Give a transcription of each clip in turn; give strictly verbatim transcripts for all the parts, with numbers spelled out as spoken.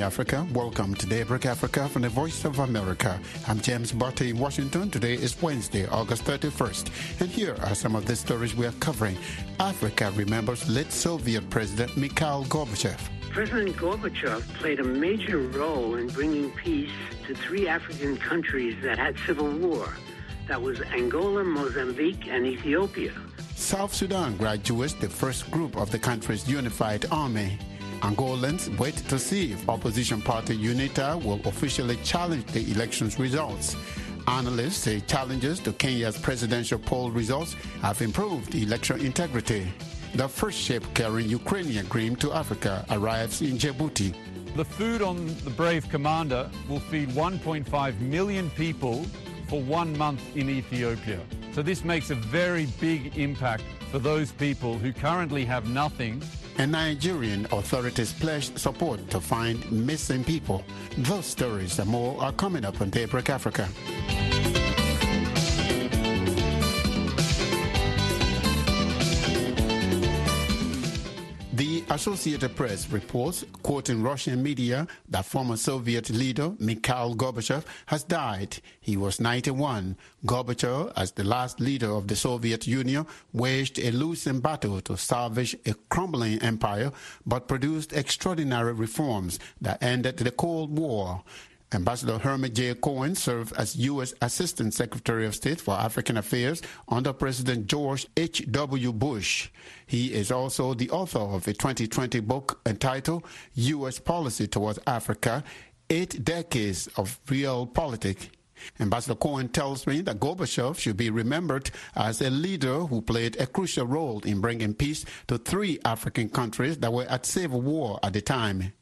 Morning Africa. Welcome to Daybreak Africa from the Voice of America. I'm James Barty in Washington. Today is Wednesday, August thirty-first. And here are some of the stories we are covering. Africa remembers late Soviet President Mikhail Gorbachev. President Gorbachev played a major role in bringing peace to three African countries that had civil war. That was Angola, Mozambique, and Ethiopia. South Sudan graduates the first group of the country's unified army. Angolans wait to see if opposition party UNITA will officially challenge the election's results. Analysts say challenges to Kenya's presidential poll results have improved election integrity. The first ship carrying Ukrainian grain to Africa arrives in Djibouti. The food on the Brave Commander will feed one point five million people for one month in Ethiopia. So this makes a very big impact for those people who currently have nothing. And Nigerian authorities pledged support to find missing people. Those stories and more are coming up on Daybreak Africa. The Associated Press reports, quoting Russian media, that former Soviet leader Mikhail Gorbachev has died. He was ninety-one. Gorbachev, as the last leader of the Soviet Union, waged a losing battle to salvage a crumbling empire, but produced extraordinary reforms that ended the Cold War. Ambassador Herman J. Cohen served as U S Assistant Secretary of State for African Affairs under President George H W Bush. He is also the author of a twenty twenty book entitled U S Policy Towards Africa, Eight Decades of Real Politics. Ambassador Cohen tells me that Gorbachev should be remembered as a leader who played a crucial role in bringing peace to three African countries that were at civil war at the time.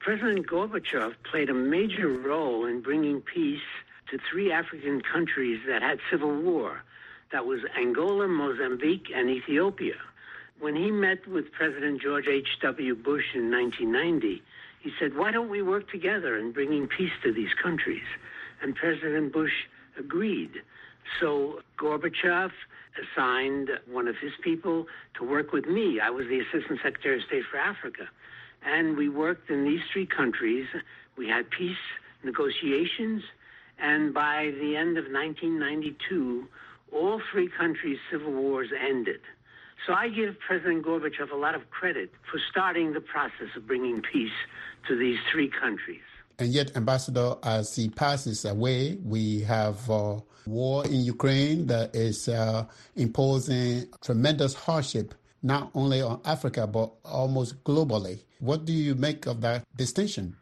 President Gorbachev played a major role in bringing peace to three African countries that had civil war. That was Angola, Mozambique, and Ethiopia. When he met with President George H W Bush in nineteen ninety, he said, "Why don't we work together in bringing peace to these countries?" And President Bush agreed. So Gorbachev assigned one of his people to work with me. I was the Assistant Secretary of State for Africa. And we worked in these three countries. We had peace negotiations. And by the end of nineteen ninety-two, all three countries' civil wars ended. So I give President Gorbachev a lot of credit for starting the process of bringing peace to these three countries. And yet, Ambassador, as he passes away, we have uh, war in Ukraine that is uh, imposing tremendous hardship, not only on Africa, but almost globally. What do you make of that distinction?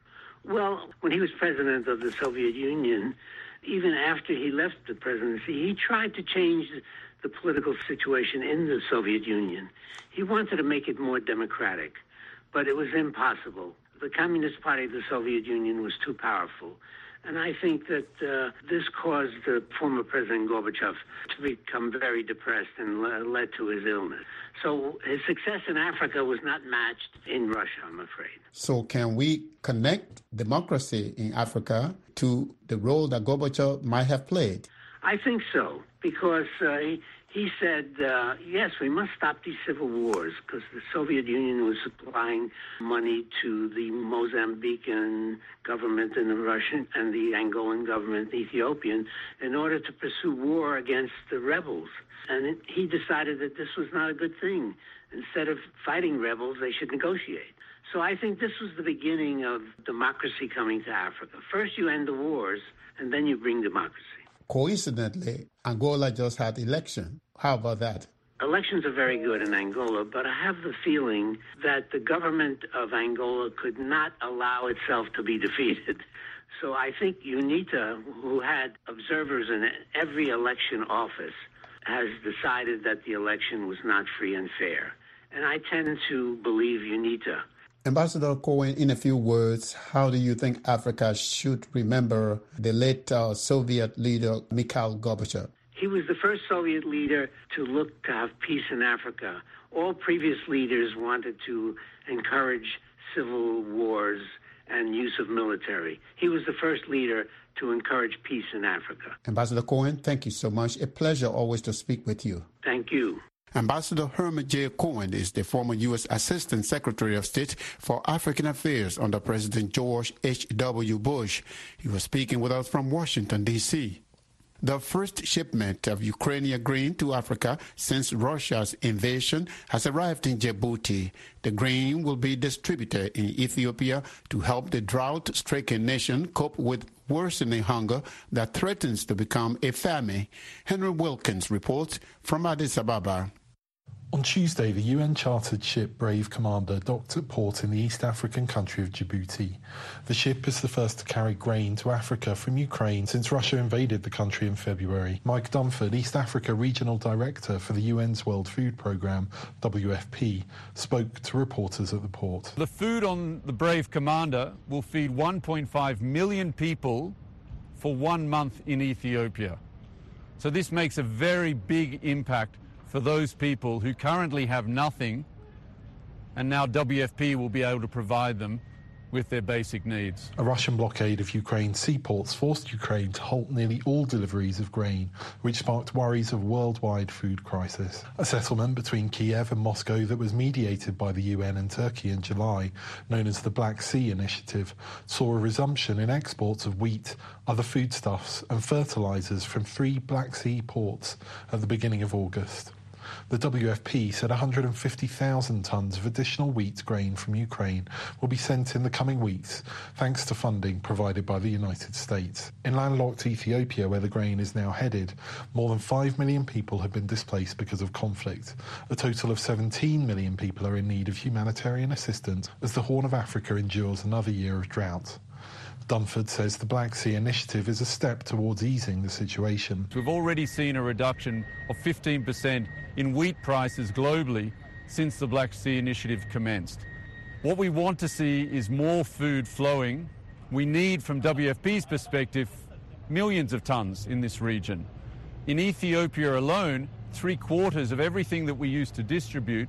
Well, when he was president of the Soviet Union, even after he left the presidency, he tried to change the political situation in the Soviet Union. He wanted to make it more democratic, but it was impossible. The Communist Party of the Soviet Union was too powerful. And I think that uh, this caused uh, former President Gorbachev to become very depressed and le- led to his illness. So his success in Africa was not matched in Russia, I'm afraid. So can we connect democracy in Africa to the role that Gorbachev might have played? I think so, because uh, he, he said, uh, yes, we must stop these civil wars, because the Soviet Union was supplying money to the Mozambican government and the Russian and the Angolan government, the Ethiopian, in order to pursue war against the rebels. And it, he decided that this was not a good thing. Instead of fighting rebels, they should negotiate. So I think this was the beginning of democracy coming to Africa. First you end the wars, and then you bring democracy. Coincidentally, Angola just had election. How about that? Elections are very good in Angola, but I have the feeling that the government of Angola could not allow itself to be defeated. So I think UNITA, who had observers in every election office, has decided that the election was not free and fair. And I tend to believe UNITA. Ambassador Cohen, in a few words, how do you think Africa should remember the late uh, Soviet leader Mikhail Gorbachev? He was the first Soviet leader to look to have peace in Africa. All previous leaders wanted to encourage civil wars and use of military. He was the first leader to encourage peace in Africa. Ambassador Cohen, thank you so much. A pleasure always to speak with you. Thank you. Ambassador Herman J. Cohen is the former U S Assistant Secretary of State for African Affairs under President George H W Bush. He was speaking with us from Washington, D C The first shipment of Ukrainian grain to Africa since Russia's invasion has arrived in Djibouti. The grain will be distributed in Ethiopia to help the drought-stricken nation cope with worsening hunger that threatens to become a famine. Henry Wilkins reports from Addis Ababa. On Tuesday, the U N-chartered ship Brave Commander docked at port in the East African country of Djibouti. The ship is the first to carry grain to Africa from Ukraine since Russia invaded the country in February. Mike Dunford, East Africa Regional Director for the U N's World Food Programme, W F P, spoke to reporters at the port. The food on the Brave Commander will feed one point five million people for one month in Ethiopia. So this makes a very big impact for those people who currently have nothing, and now W F P will be able to provide them with their basic needs. A Russian blockade of Ukraine's seaports forced Ukraine to halt nearly all deliveries of grain, which sparked worries of worldwide food crisis. A settlement between Kiev and Moscow that was mediated by the U N and Turkey in July, known as the Black Sea Initiative, saw a resumption in exports of wheat, other foodstuffs and fertilizers from three Black Sea ports at the beginning of August. The W F P said one hundred fifty thousand tonnes of additional wheat grain from Ukraine will be sent in the coming weeks, thanks to funding provided by the United States. In landlocked Ethiopia, where the grain is now headed, more than five million people have been displaced because of conflict. A total of seventeen million people are in need of humanitarian assistance as the Horn of Africa endures another year of drought. Dunford says the Black Sea Initiative is a step towards easing the situation. We've already seen a reduction of fifteen percent in wheat prices globally since the Black Sea Initiative commenced. What we want to see is more food flowing. We need, from W F P's perspective, millions of tonnes in this region. In Ethiopia alone, three quarters of everything that we used to distribute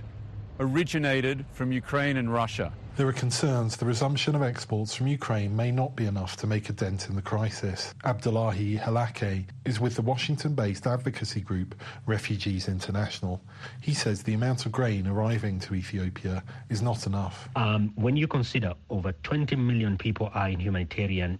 originated from Ukraine and Russia. There are concerns the resumption of exports from Ukraine may not be enough to make a dent in the crisis. Abdullahi Halake is with the Washington-based advocacy group Refugees International. He says the amount of grain arriving to Ethiopia is not enough. Um, when you consider over twenty million people are in humanitarian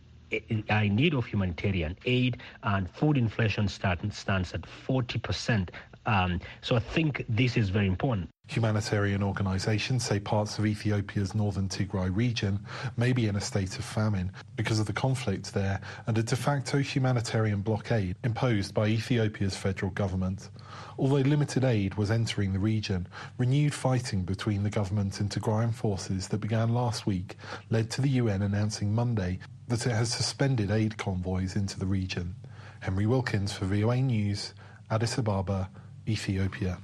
are in need of humanitarian aid, and food inflation start, stands at forty percent. Um, so I think this is very important. Humanitarian organisations say parts of Ethiopia's northern Tigray region may be in a state of famine because of the conflict there and a de facto humanitarian blockade imposed by Ethiopia's federal government. Although limited aid was entering the region, renewed fighting between the government and Tigrayan forces that began last week led to the U N announcing Monday that it has suspended aid convoys into the region. Henry Wilkins for V O A News, Addis Ababa, Ethiopia.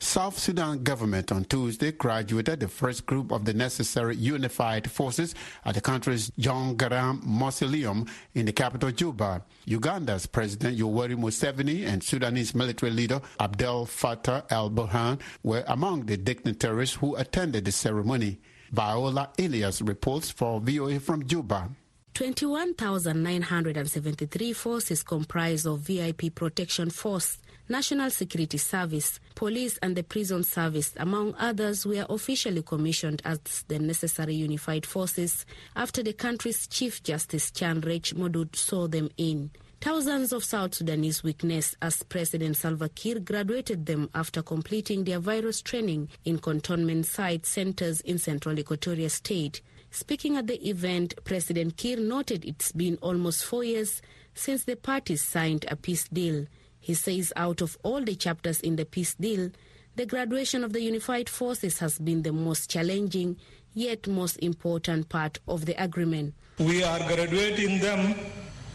South Sudan government on Tuesday graduated the first group of the necessary unified forces at the country's Jongaram Mausoleum in the capital Juba. Uganda's President Yoweri Museveni and Sudanese military leader Abdel Fattah al-Burhan were among the dignitaries who attended the ceremony. Viola Elias reports for V O A from Juba. twenty-one thousand nine hundred seventy-three forces comprise of V I P Protection Force, National Security Service, Police and the Prison Service, among others, were officially commissioned as the necessary unified forces after the country's Chief Justice Chan Rech Modut saw them in. Thousands of South Sudanese witnessed as President Salva Kiir graduated them after completing their virus training in cantonment site centers in central Equatoria State. Speaking at the event, President Kiir noted it's been almost four years since the parties signed a peace deal. He says out of all the chapters in the peace deal, the graduation of the unified forces has been the most challenging yet most important part of the agreement. We are graduating them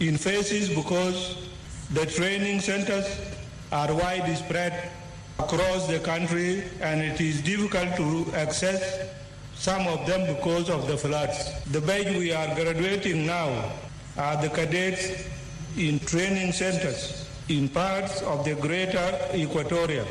in phases because the training centers are widespread across the country and it is difficult to access some of them because of the floods. The batch we are graduating now are the cadets in training centers in parts of the greater Equatoria.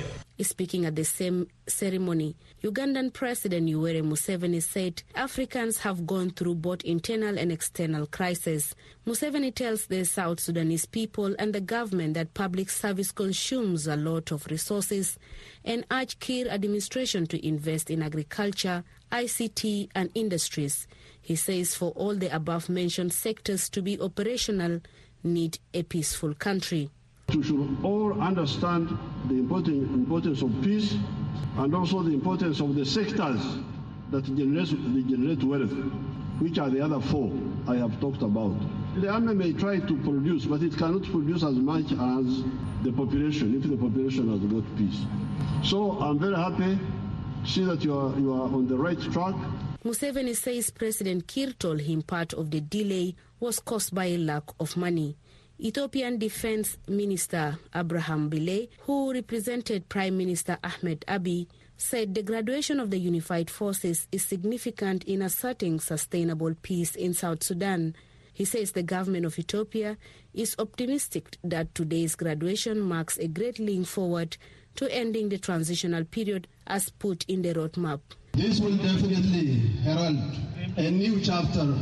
Speaking at the same ceremony, Ugandan President Yoweri Museveni said Africans have gone through both internal and external crises. Museveni tells the South Sudanese people and the government that public service consumes a lot of resources and urged Kiir administration to invest in agriculture, I C T and industries. He says for all the above-mentioned sectors to be operational, need a peaceful country. We should all understand the importance of peace and also the importance of the sectors that generate, that generate wealth, which are the other four I have talked about. The army may try to produce, but it cannot produce as much as the population, if the population has got peace. So I'm very happy to see that you are, you are on the right track. Museveni says President Kiir told him part of the delay was caused by a lack of money. Ethiopian Defense Minister Abraham Bile, who represented Prime Minister Ahmed Abiy, said the graduation of the unified forces is significant in asserting sustainable peace in South Sudan. He says the government of Ethiopia is optimistic that today's graduation marks a great leap forward to ending the transitional period as put in the roadmap. This will definitely herald a new chapter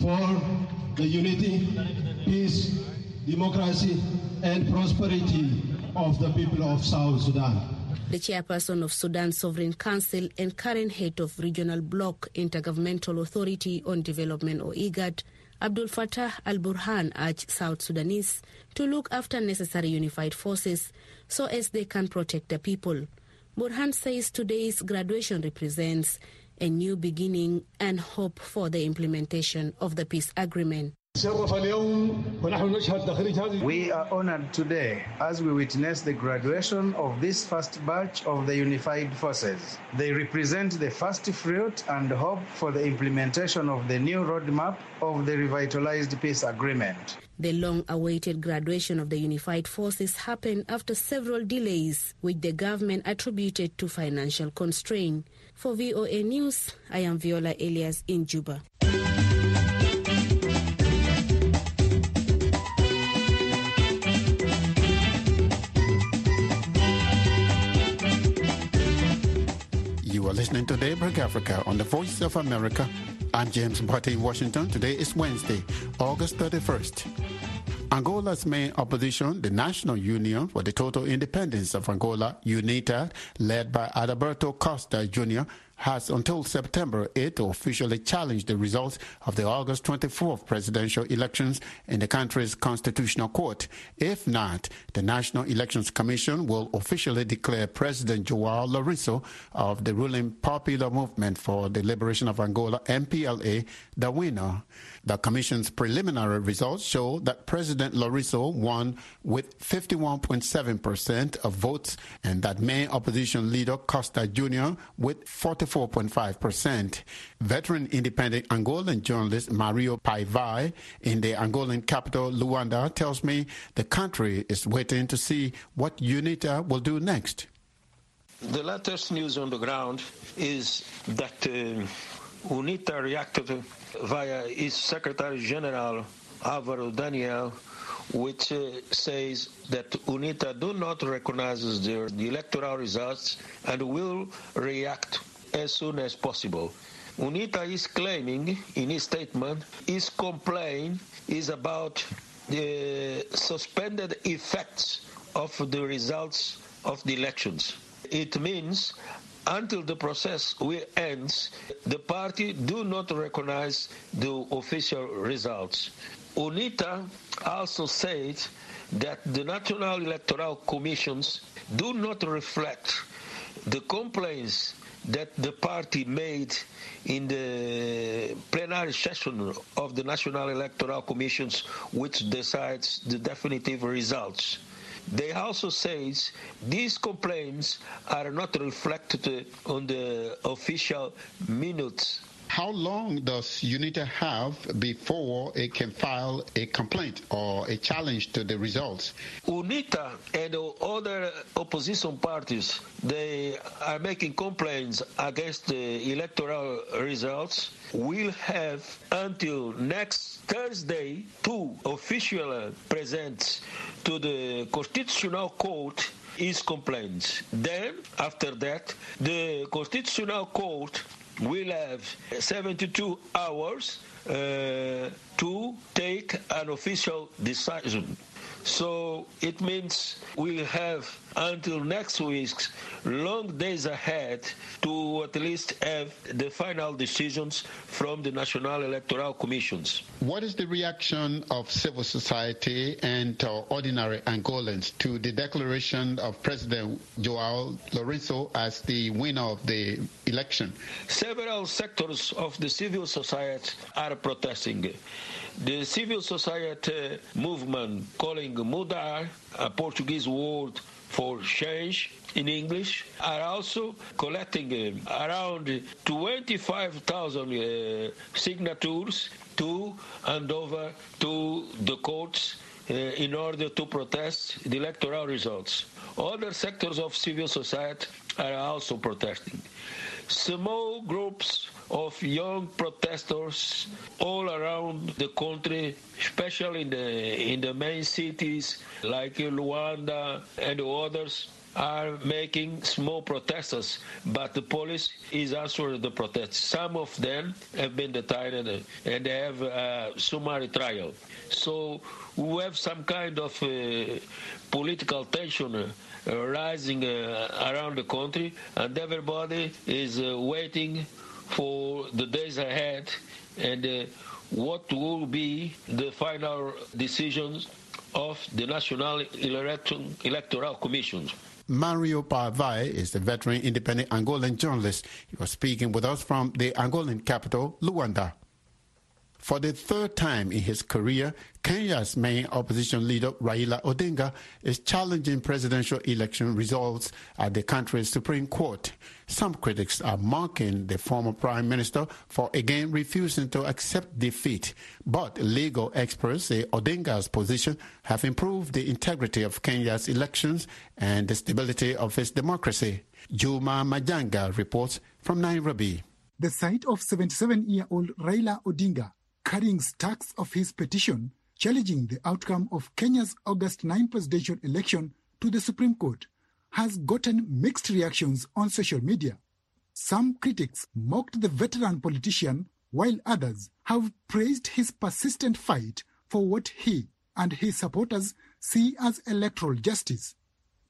for the unity, peace, democracy and prosperity of the people of South Sudan. The chairperson of Sudan Sovereign Council and current head of Regional Bloc Intergovernmental Authority on Development, or IGAD, Abdel Fattah al-Burhan, urged South Sudanese to look after necessary unified forces so as they can protect the people. Burhan says today's graduation represents a new beginning and hope for the implementation of the peace agreement. We are honored today as we witness the graduation of this first batch of the Unified Forces. They represent the first fruit and hope for the implementation of the new roadmap of the revitalized peace agreement. The long-awaited graduation of the Unified Forces happened after several delays, which the government attributed to financial constraint. For V O A News, I am Viola Elias in Juba. Listening to Daybreak Africa on the Voice of America. I'm James Butty in Washington. Today is Wednesday, August thirty-first. Angola's main opposition, the National Union for the Total Independence of Angola, UNITA, led by Adalberto Costa Junior, has until September eighth to officially challenge the results of the August twenty-fourth presidential elections in the country's constitutional court. If not, the National Elections Commission will officially declare President Joao Lourenço of the ruling Popular Movement for the Liberation of Angola, M P L A, the winner. The commission's preliminary results show that President Lourenço won with fifty-one point seven percent of votes and that main opposition leader Costa Junior with forty-four point five percent. Veteran independent Angolan journalist Mario Paiva in the Angolan capital Luanda tells me the country is waiting to see what UNITA will do next. The latest news on the ground is that uh, UNITA reacted via its Secretary General Álvaro Daniel, which uh, says that UNITA do not recognize the, the electoral results and will react as soon as possible. UNITA is claiming in its statement, its complaint is about the suspended effects of the results of the elections. It means until the process will end, the party do not recognize the official results. UNITA also said that the National Electoral Commissions do not reflect the complaints that the party made in the plenary session of the National Electoral Commissions, which decides the definitive results. They also say these complaints are not reflected on the official minutes. How long does UNITA have before it can file a complaint or a challenge to the results? UNITA and other opposition parties, they are making complaints against the electoral results. We'll have until next Thursday to officially present to the Constitutional Court his complaints. Then, after that, the Constitutional Court will have seventy-two hours uh, to take an official decision. So it means we'll have until next week's long days ahead to at least have the final decisions from the National Electoral Commissions. What is the reaction of civil society and uh, ordinary Angolans to the declaration of President Joao Lourenço as the winner of the election? Several sectors of the civil society are protesting. The civil society movement calling MUDAR, a Portuguese word for change in English, are also collecting around twenty-five thousand uh, signatures to hand over to the courts uh, in order to protest the electoral results. Other sectors of civil society are also protesting. Small groups of young protesters all around the country, especially in the, in the main cities like Luanda and others, are making small protests, but the police is answering the protests. Some of them have been detained and they have a summary trial. So we have some kind of uh, political tension uh, rising uh, around the country, and everybody is uh, waiting for the days ahead and uh, what will be the final decisions of the National Electoral Commission. Mario Paiva is the veteran independent Angolan journalist. He was speaking with us from the Angolan capital, Luanda. For the third time in his career, Kenya's main opposition leader, Raila Odinga, is challenging presidential election results at the country's Supreme Court. Some critics are mocking the former prime minister for again refusing to accept defeat. But legal experts say Odinga's position have improved the integrity of Kenya's elections and the stability of its democracy. Juma Majanga reports from Nairobi. The sight of seventy-seven-year-old Raila Odinga carrying stacks of his petition challenging the outcome of Kenya's August ninth presidential election to the Supreme Court has gotten mixed reactions on social media. Some critics mocked the veteran politician, while others have praised his persistent fight for what he and his supporters see as electoral justice.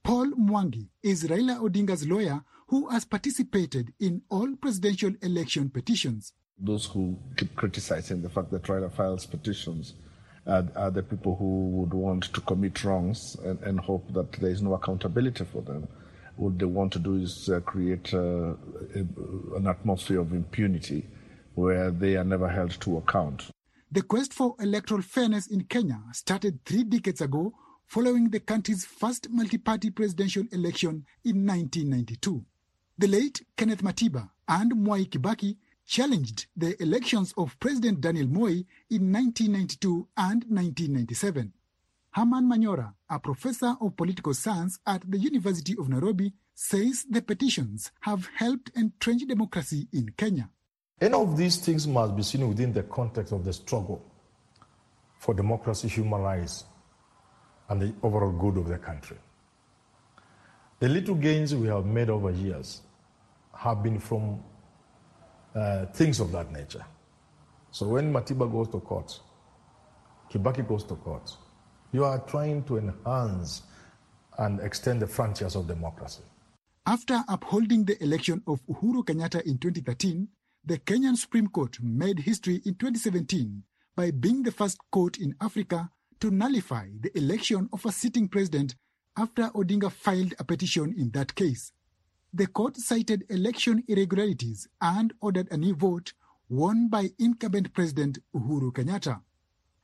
Paul Mwangi is Raila Odinga's lawyer who has participated in all presidential election petitions. Those who keep criticizing the fact that Raila files petitions are, are the people who would want to commit wrongs and, and hope that there is no accountability for them. What they want to do is uh, create uh, a, an atmosphere of impunity where they are never held to account. The quest for electoral fairness in Kenya started three decades ago following the country's first multi-party presidential election in nineteen ninety-two. The late Kenneth Matiba and Mwai Kibaki challenged the elections of President Daniel Moy in nineteen ninety-two and nineteen ninety-seven. Haman Manyora, a professor of political science at the University of Nairobi, says the petitions have helped entrench democracy in Kenya. Any of these things must be seen within the context of the struggle for democracy, human rights, and the overall good of the country. The little gains we have made over years have been from Uh, things of that nature. So when Matiba goes to court, Kibaki goes to court, you are trying to enhance and extend the frontiers of democracy. After upholding the election of Uhuru Kenyatta in twenty thirteen, the Kenyan Supreme Court made history in twenty seventeen by being the first court in Africa to nullify the election of a sitting president after Odinga filed a petition in that case. The court cited election irregularities and ordered a new vote won by incumbent President Uhuru Kenyatta.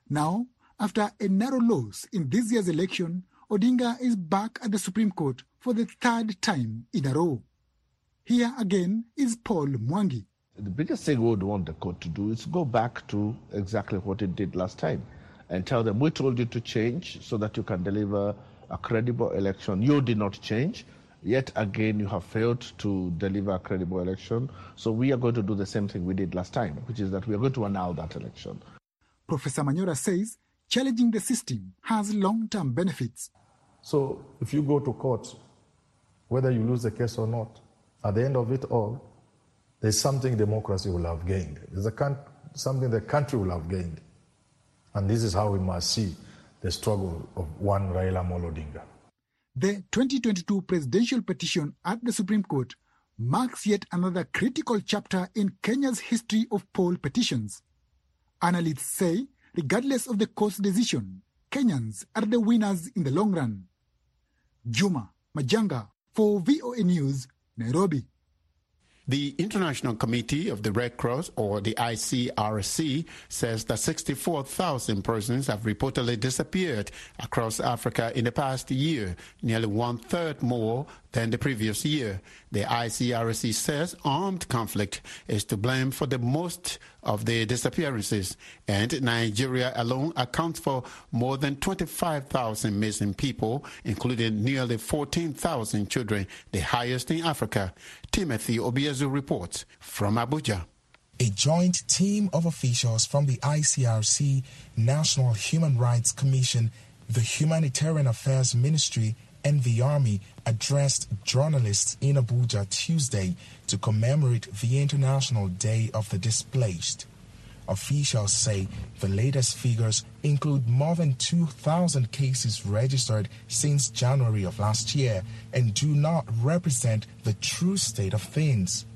Now, after a narrow loss in this year's election, Odinga is back at the Supreme Court for the third time in a row. Here again is Paul Mwangi. The biggest thing we would want the court to do is go back to exactly what it did last time and tell them, we told you to change so that you can deliver a credible election. You did not change. Yet again, you have failed to deliver a credible election. So we are going to do the same thing we did last time, which is that we are going to annul that election. Professor Manyora says challenging the system has long-term benefits. So if you go to court whether you lose the case or not. At the end of it all, there's something democracy will have gained. There's a con- something the country will have gained. And this is how we must see the struggle of one Raila Odinga. The twenty twenty-two presidential petition at the Supreme Court marks yet another critical chapter in Kenya's history of poll petitions. Analysts say, regardless of the court's decision, Kenyans are the winners in the long run. Juma Majanga for V O A News, Nairobi. The International Committee of the Red Cross, or the I C R C, says that sixty-four thousand persons have reportedly disappeared across Africa in the past year, nearly one-third more than the previous year. The I C R C says armed conflict is to blame for the most of the disappearances, and Nigeria alone accounts for more than twenty-five thousand missing people, including nearly fourteen thousand children, the highest in Africa. Timothy Obiezu reports from Abuja. A joint team of officials from the I C R C, National Human Rights Commission, the Humanitarian Affairs Ministry, and the Army addressed journalists in Abuja Tuesday to commemorate the International Day of the Displaced. Officials say the latest figures include more than two thousand cases registered since January of last year and do not represent the true state of things.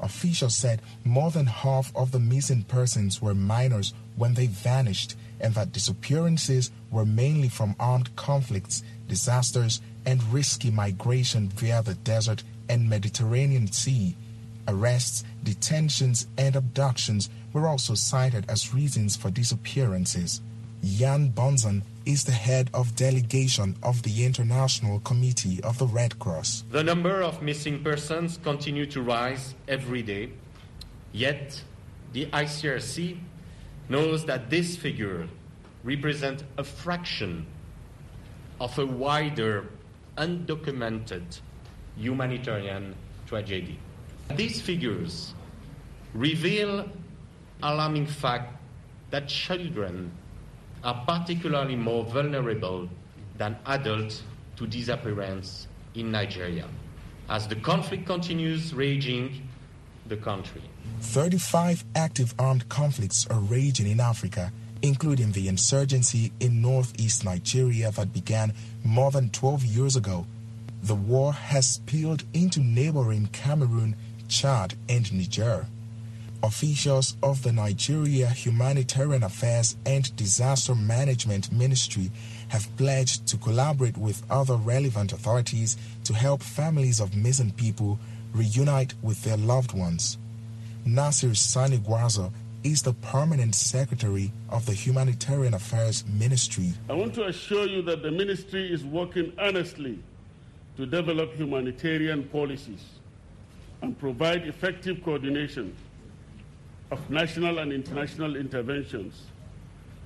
Officials said more than half of the missing persons were minors when they vanished, and that disappearances were mainly from armed conflicts, disasters, and risky migration via the desert and Mediterranean Sea. Arrests, detentions, and abductions were also cited as reasons for disappearances. Jan Bonzen is the head of delegation of the International Committee of the Red Cross. The number of missing persons continue to rise every day, yet the I C R C knows that this figure represents a fraction of a wider, undocumented humanitarian tragedy. These figures reveal alarming fact that children are particularly more vulnerable than adults to disappearance in Nigeria, as the conflict continues raging the country. thirty-five active armed conflicts are raging in Africa, including the insurgency in northeast Nigeria that began more than twelve years ago. The war has spilled into neighboring Cameroon, Chad, and Niger. Officials of the Nigeria Humanitarian Affairs and Disaster Management Ministry have pledged to collaborate with other relevant authorities to help families of missing people reunite with their loved ones. Nasir Sani Gwaza is the permanent secretary of the Humanitarian Affairs Ministry. I want to assure you that the ministry is working earnestly to develop humanitarian policies and provide effective coordination of national and international interventions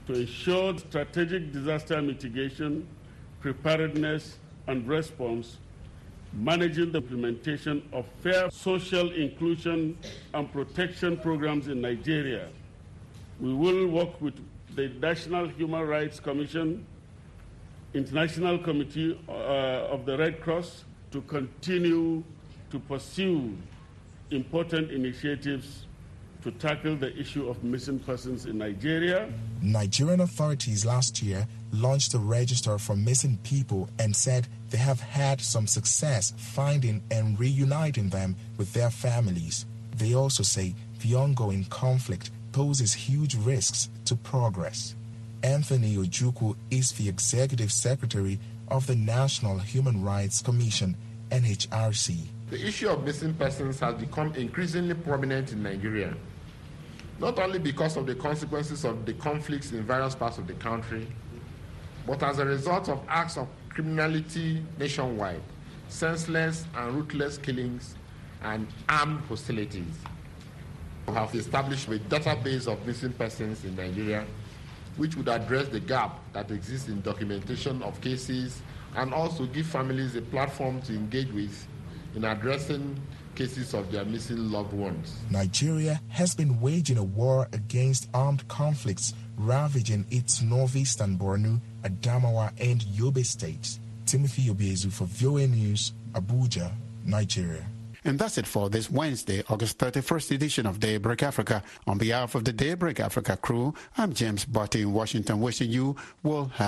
to ensure strategic disaster mitigation, preparedness and response, managing the implementation of fair social inclusion and protection programs in Nigeria. We will work with the National Human Rights Commission, International Committee uh, of the Red Cross to continue to pursue important initiatives to tackle the issue of missing persons in Nigeria. Nigerian authorities last year launched a register for missing people and said they have had some success finding and reuniting them with their families. They also say the ongoing conflict poses huge risks to progress. Anthony Ojuku is the executive secretary of the National Human Rights Commission, N H R C. The issue of missing persons has become increasingly prominent in Nigeria, not only because of the consequences of the conflicts in various parts of the country, but as a result of acts of criminality nationwide, senseless and ruthless killings, and armed hostilities. We have established a database of missing persons in Nigeria, which would address the gap that exists in documentation of cases and also give families a platform to engage with in addressing cases of their missing loved ones. Nigeria has been waging a war against armed conflicts, ravaging its northeastern Borno, Adamawa, and Yobe states. Timothy Obiezu for V O A News, Abuja, Nigeria. And that's it for this Wednesday, August thirty-first edition of Daybreak Africa. On behalf of the Daybreak Africa crew, I'm James Barty in Washington, wishing you will have